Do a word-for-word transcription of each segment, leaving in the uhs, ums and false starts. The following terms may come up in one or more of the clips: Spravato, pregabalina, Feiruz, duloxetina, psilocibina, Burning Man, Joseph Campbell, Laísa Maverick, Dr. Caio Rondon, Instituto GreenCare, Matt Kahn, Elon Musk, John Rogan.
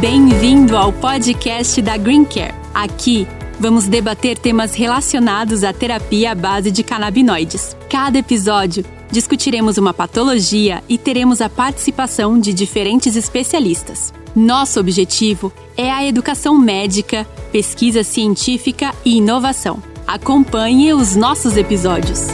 Bem-vindo ao podcast da GreenCare. Aqui vamos debater temas relacionados à terapia à base de canabinoides. Cada episódio discutiremos uma patologia e teremos a participação de diferentes especialistas. Nosso objetivo é a educação médica, pesquisa científica e inovação. Acompanhe os nossos episódios.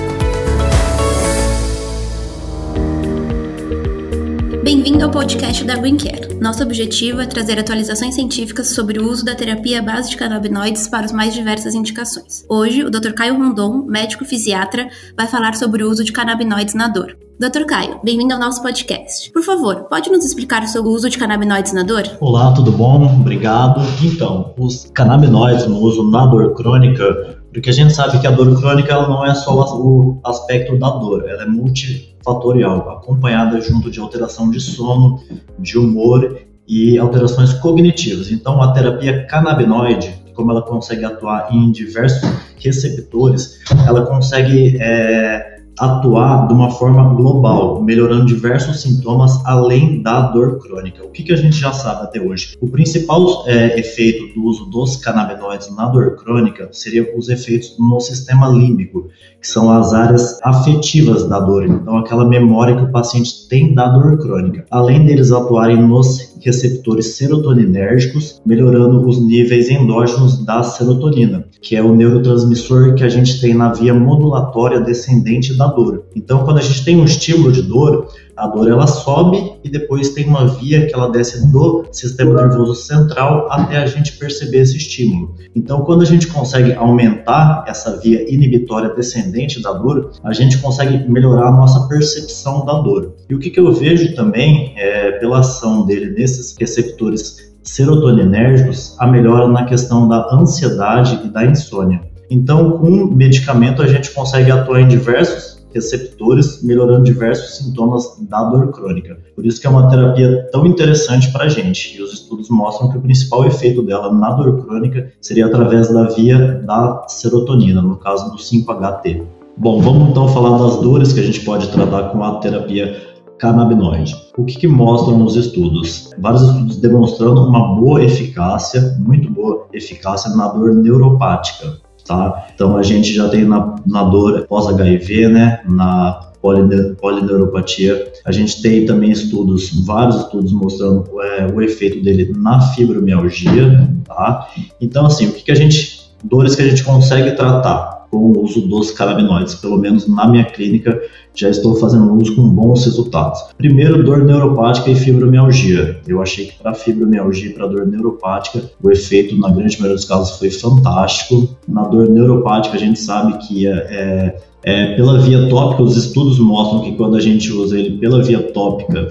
Bem-vindo ao podcast da GreenCare. Nosso objetivo é trazer atualizações científicas sobre o uso da terapia à base de canabinoides para as mais diversas indicações. Hoje, o doutor Caio Rondon, médico fisiatra, vai falar sobre o uso de canabinoides na dor. doutor Caio, bem-vindo ao nosso podcast. Por favor, pode nos explicar sobre o uso de canabinoides na dor? Olá, tudo bom? Obrigado. Então, os canabinoides no uso na dor crônica, porque a gente sabe que a dor crônica ela não é só o aspecto da dor, ela é multi fatorial, acompanhada junto de alteração de sono, de humor e alterações cognitivas. Então, a terapia canabinoide, como ela consegue atuar em diversos receptores, ela consegue é, atuar de uma forma global, melhorando diversos sintomas além da dor crônica. O que, que a gente já sabe até hoje? O principal é, efeito do uso dos canabinoides na dor crônica seria os efeitos no sistema límbico, que são as áreas afetivas da dor, então aquela memória que o paciente tem da dor crônica, além deles atuarem nos receptores serotoninérgicos, melhorando os níveis endógenos da serotonina, que é o neurotransmissor que a gente tem na via modulatória descendente da dor. Então, quando a gente tem um estímulo de dor, a dor ela sobe e depois tem uma via que ela desce do sistema nervoso central até a gente perceber esse estímulo. Então, quando a gente consegue aumentar essa via inibitória descendente da dor, a gente consegue melhorar a nossa percepção da dor. E o que, que eu vejo também, é, pela ação dele nesses receptores serotoninérgicos, a melhora na questão da ansiedade e da insônia. Então, com medicamento, a gente consegue atuar em diversos receptores, melhorando diversos sintomas da dor crônica. Por isso que é uma terapia tão interessante para a gente. E os estudos mostram que o principal efeito dela na dor crônica seria através da via da serotonina, no caso do cinco H T. Bom, vamos então falar das dores que a gente pode tratar com a terapia canabinoide. O que, que mostram os estudos? Vários estudos demonstrando uma boa eficácia, muito boa eficácia na dor neuropática. Tá? Então a gente já tem na, na dor pós-H I V, né? Na polineuropatia. A gente tem também estudos, vários estudos mostrando é, o efeito dele na fibromialgia. Tá? Então assim, o que, que a gente, dores que a gente consegue tratar com o uso dos canabinoides, pelo menos na minha clínica, já estou fazendo uso com bons resultados. Primeiro, dor neuropática e fibromialgia. Eu achei que para fibromialgia e para dor neuropática, o efeito, na grande maioria dos casos, foi fantástico. Na dor neuropática, a gente sabe que é, é, pela via tópica, os estudos mostram que quando a gente usa ele pela via tópica,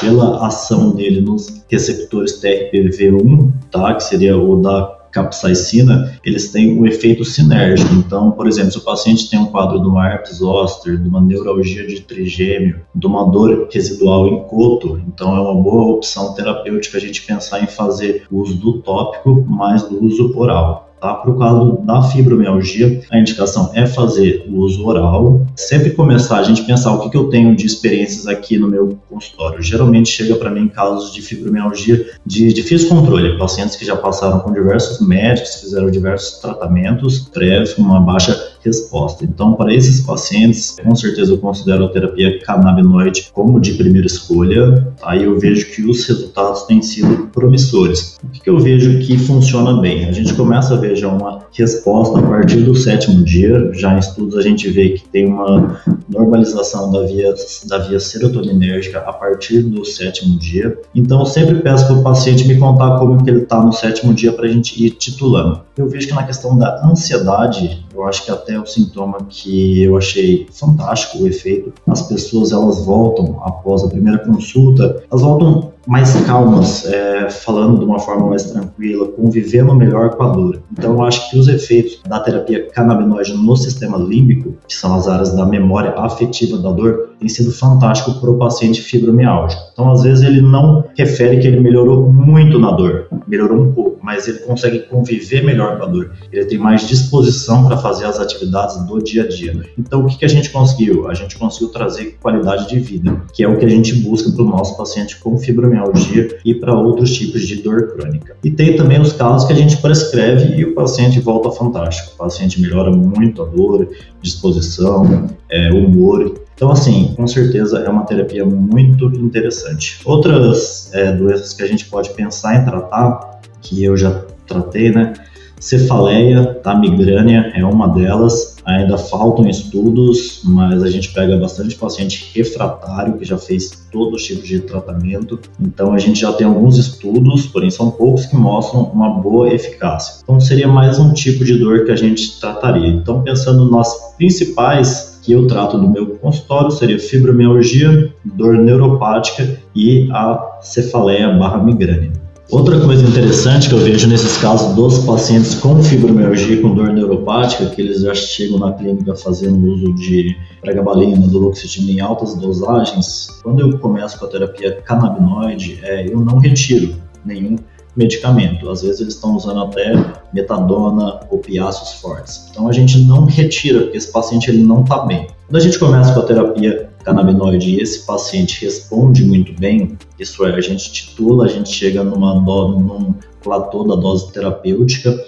pela ação dele nos receptores T R P V um, tá? Que seria o da capsaicina, eles têm um efeito sinérgico. Então, por exemplo, se o paciente tem um quadro de uma herpes zoster, de uma neuralgia de trigêmeo, de uma dor residual em coto, então é uma boa opção terapêutica a gente pensar em fazer uso do tópico mais do uso oral. Tá? Para o caso da fibromialgia, a indicação é fazer o uso oral. Sempre começar a gente pensar o que, que eu tenho de experiências aqui no meu consultório. Geralmente chega para mim casos de fibromialgia de difícil controle, pacientes que já passaram com diversos médicos, fizeram diversos tratamentos prévios com uma baixa resposta. Então, para esses pacientes, com certeza eu considero a terapia canabinoide como de primeira escolha. Aí eu vejo que os resultados têm sido promissores. O que, que eu vejo que funciona bem? A gente começa a ver já uma resposta a partir do sétimo dia. Já em estudos a gente vê que tem uma normalização da via, da via serotoninérgica a partir do sétimo dia. Então, eu sempre peço para o paciente me contar como que ele está no sétimo dia para a gente ir titulando. Eu vejo que na questão da ansiedade, eu acho que até o sintoma que eu achei fantástico o efeito, as pessoas elas voltam após a primeira consulta, elas voltam mais calmas, é, falando de uma forma mais tranquila, convivendo melhor com a dor. Então eu acho que os efeitos da terapia canabinoide no sistema límbico, que são as áreas da memória afetiva da dor, tem sido fantástico para o paciente fibromialgia. Então, às vezes, ele não refere que ele melhorou muito na dor, melhorou um pouco, mas ele consegue conviver melhor com a dor. Ele tem mais disposição para fazer as atividades do dia a dia. Então, o que, que a gente conseguiu? A gente conseguiu trazer qualidade de vida, que é o que a gente busca para o nosso paciente com fibromialgia e para outros tipos de dor crônica. E tem também os casos que a gente prescreve e o paciente volta fantástico. O paciente melhora muito a dor, disposição, é, humor. Então, assim, com certeza é uma terapia muito interessante. Outras é, doenças que a gente pode pensar em tratar, que eu já tratei, né? Cefaleia, tá? Migrânia é uma delas. Ainda faltam estudos, mas a gente pega bastante paciente refratário, que já fez todos os tipos de tratamento. Então, a gente já tem alguns estudos, porém são poucos, que mostram uma boa eficácia. Então, seria mais um tipo de dor que a gente trataria. Então, pensando nas principais que eu trato no meu consultório, seria fibromialgia, dor neuropática e a cefaleia barra migrânia. Outra coisa interessante que eu vejo nesses casos dos pacientes com fibromialgia e com dor neuropática, que eles já chegam na clínica fazendo uso de pregabalina, duloxetina em altas dosagens, quando eu começo com a terapia canabinoide, é, eu não retiro nenhum medicamento. Às vezes eles estão usando até metadona, opiáceos fortes. Então a gente não retira, porque esse paciente ele não está bem. Quando a gente começa com a terapia canabinoide e esse paciente responde muito bem, isso é, a gente titula, a gente chega numa do, num platô da dose terapêutica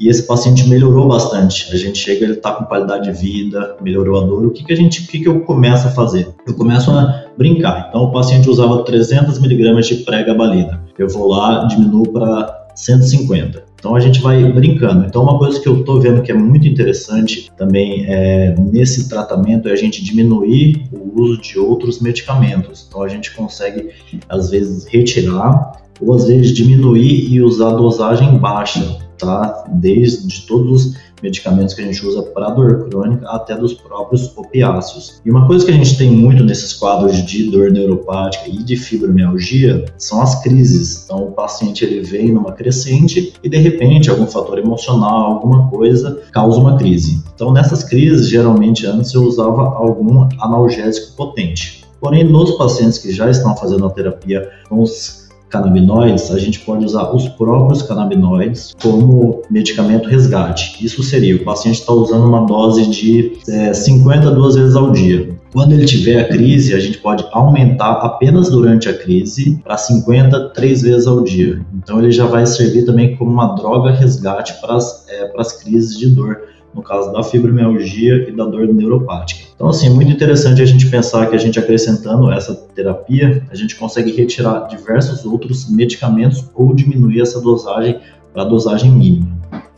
e esse paciente melhorou bastante. A gente chega, ele está com qualidade de vida, melhorou a dor. O que, que, a gente, o que, que eu começo a fazer? Eu começo a brincar. Então o paciente usava trezentos miligramas de pregabalina. Eu vou lá, diminuo para cento e cinquenta. Então a gente vai brincando. Então uma coisa que eu estou vendo que é muito interessante também é, nesse tratamento é a gente diminuir o uso de outros medicamentos. Então a gente consegue às vezes retirar ou às vezes diminuir e usar dosagem baixa, tá? Desde de todos os medicamentos que a gente usa para dor crônica até dos próprios opiáceos. E uma coisa que a gente tem muito nesses quadros de dor neuropática e de fibromialgia são as crises. Então o paciente ele vem numa crescente e de repente algum fator emocional, alguma coisa causa uma crise. Então nessas crises geralmente antes eu usava algum analgésico potente. Porém nos pacientes que já estão fazendo a terapia com os canabinoides, a gente pode usar os próprios canabinoides como medicamento resgate. Isso seria, o paciente está usando uma dose de é, cinquenta e duas vezes ao dia. Quando ele tiver a crise, a gente pode aumentar apenas durante a crise para cinquenta e três vezes ao dia. Então ele já vai servir também como uma droga resgate para as é, para as crises de dor, no caso da fibromialgia e da dor neuropática. Então, assim, é muito interessante a gente pensar que a gente acrescentando essa terapia, a gente consegue retirar diversos outros medicamentos ou diminuir essa dosagem para a dosagem mínima.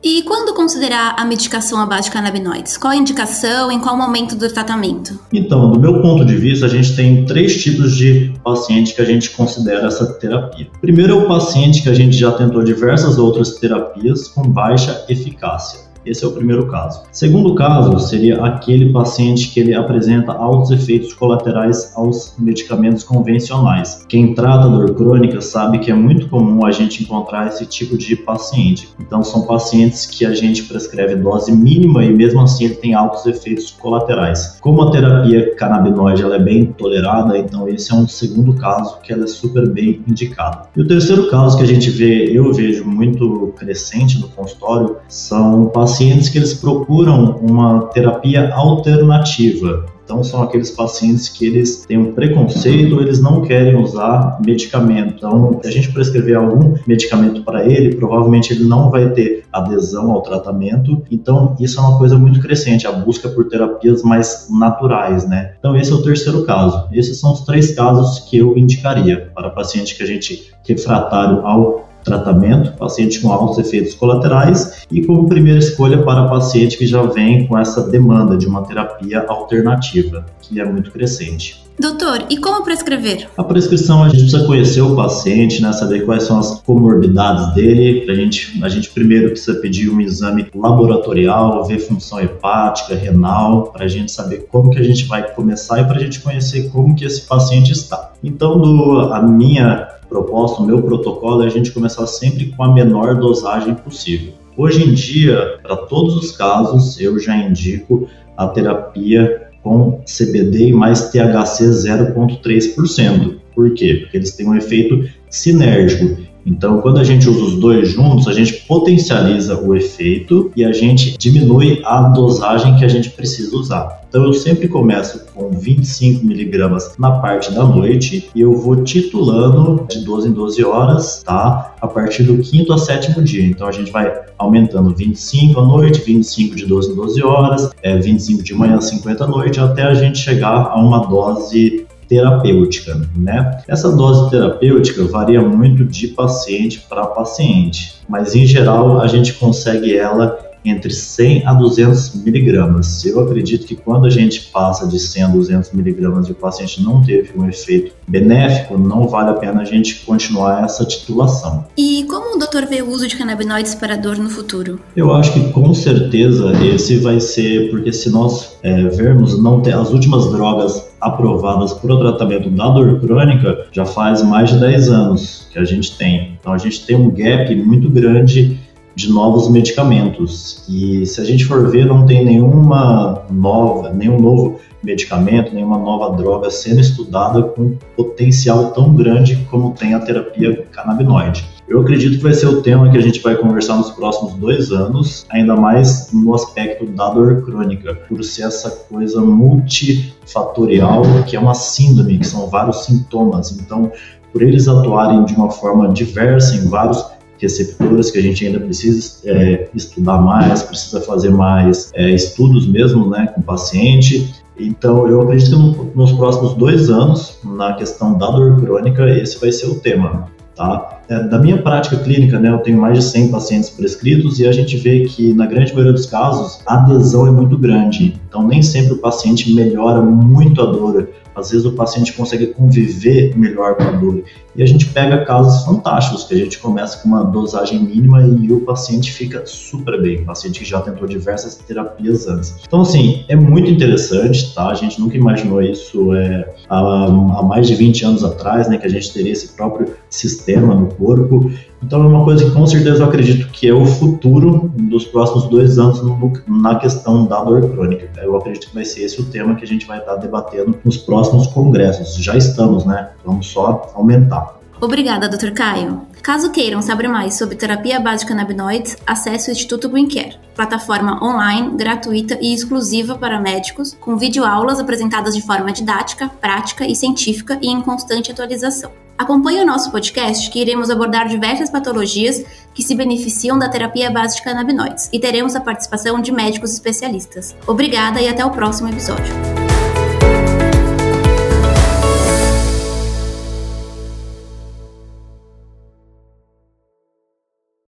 E quando considerar a medicação à base de canabinoides? Qual a indicação, em qual momento do tratamento? Então, do meu ponto de vista, a gente tem três tipos de paciente que a gente considera essa terapia. Primeiro é o paciente que a gente já tentou diversas outras terapias com baixa eficácia. Esse é o primeiro caso. Segundo caso, seria aquele paciente que ele apresenta altos efeitos colaterais aos medicamentos convencionais. Quem trata dor crônica sabe que é muito comum a gente encontrar esse tipo de paciente. Então, são pacientes que a gente prescreve dose mínima e mesmo assim ele tem altos efeitos colaterais. Como a terapia canabinoide ela é bem tolerada, então esse é um segundo caso que ela é super bem indicada. E o terceiro caso que a gente vê, eu vejo muito crescente no consultório, são pacientes pacientes que eles procuram uma terapia alternativa. Então são aqueles pacientes que eles têm um preconceito, eles não querem usar medicamento. Então, se a gente prescrever algum medicamento para ele, provavelmente ele não vai ter adesão ao tratamento. Então isso é uma coisa muito crescente, a busca por terapias mais naturais, né? Então esse é o terceiro caso. Esses são os três casos que eu indicaria para paciente que a gente refratário ao tratamento, paciente com altos efeitos colaterais e como primeira escolha para paciente que já vem com essa demanda de uma terapia alternativa, que é muito crescente. Doutor, e como prescrever? A prescrição, a gente precisa conhecer o paciente, né, saber quais são as comorbidades dele. A gente, a gente primeiro precisa pedir um exame laboratorial, ver função hepática, renal, para a gente saber como que a gente vai começar e para a gente conhecer como que esse paciente está. Então, do, a minha proposta, o meu protocolo é a gente começar sempre com a menor dosagem possível. Hoje em dia, para todos os casos, eu já indico a terapia com C B D e mais T H C zero vírgula três por cento. Por quê? Porque eles têm um efeito sinérgico. Então, quando a gente usa os dois juntos, a gente potencializa o efeito e a gente diminui a dosagem que a gente precisa usar. Então, eu sempre começo com vinte e cinco miligramas na parte da noite e eu vou titulando de doze em doze horas, tá? A partir do quinto a sétimo dia. Então, a gente vai aumentando vinte e cinco à noite, vinte e cinco de doze em doze horas, é, vinte e cinco de manhã, cinquenta à noite, até a gente chegar a uma dose terapêutica, né? Essa dose terapêutica varia muito de paciente para paciente, mas em geral a gente consegue ela entre cem a duzentos miligramas. Eu acredito que quando a gente passa de cem a duzentos miligramas e o paciente não teve um efeito benéfico, não vale a pena a gente continuar essa titulação. E como o doutor vê o uso de canabinoides para dor no futuro? Eu acho que com certeza esse vai ser, porque se nós é, vermos não ter as últimas drogas aprovadas para o tratamento da dor crônica, já faz mais de dez anos que a gente tem. Então a gente tem um gap muito grande de novos medicamentos, e se a gente for ver, não tem nenhuma nova, nenhum novo medicamento, nenhuma nova droga sendo estudada com potencial tão grande como tem a terapia canabinoide. Eu acredito que vai ser o tema que a gente vai conversar nos próximos dois anos, ainda mais no aspecto da dor crônica, por ser essa coisa multifatorial, que é uma síndrome, que são vários sintomas. Então, por eles atuarem de uma forma diversa em vários receptores que a gente ainda precisa é, estudar mais, precisa fazer mais é, estudos mesmo, né, com o paciente. Então, eu acredito que no, nos próximos dois anos, na questão da dor crônica, esse vai ser o tema, tá? É, da minha prática clínica, né, eu tenho mais de cem pacientes prescritos e a gente vê que, na grande maioria dos casos, a adesão é muito grande. Então, nem sempre o paciente melhora muito a dor. Às vezes o paciente consegue conviver melhor com a dor. E a gente pega casos fantásticos, que a gente começa com uma dosagem mínima e o paciente fica super bem, o paciente que já tentou diversas terapias antes. Então, assim, é muito interessante, tá? A gente nunca imaginou isso é, há, há mais de vinte anos atrás, né, que a gente teria esse próprio sistema no corpo. Então, é uma coisa que, com certeza, eu acredito que é o futuro dos próximos dois anos no, na questão da dor crônica. Eu acredito que vai ser esse o tema que a gente vai estar debatendo nos próximos congressos. Já estamos, né? Vamos só aumentar. Obrigada, doutor Caio. Caso queiram saber mais sobre terapia à base de canabinoides, acesse o Instituto GreenCare, plataforma online, gratuita e exclusiva para médicos, com videoaulas apresentadas de forma didática, prática e científica e em constante atualização. Acompanhe o nosso podcast, que iremos abordar diversas patologias que se beneficiam da terapia à base de canabinoides, e teremos a participação de médicos especialistas. Obrigada e até o próximo episódio.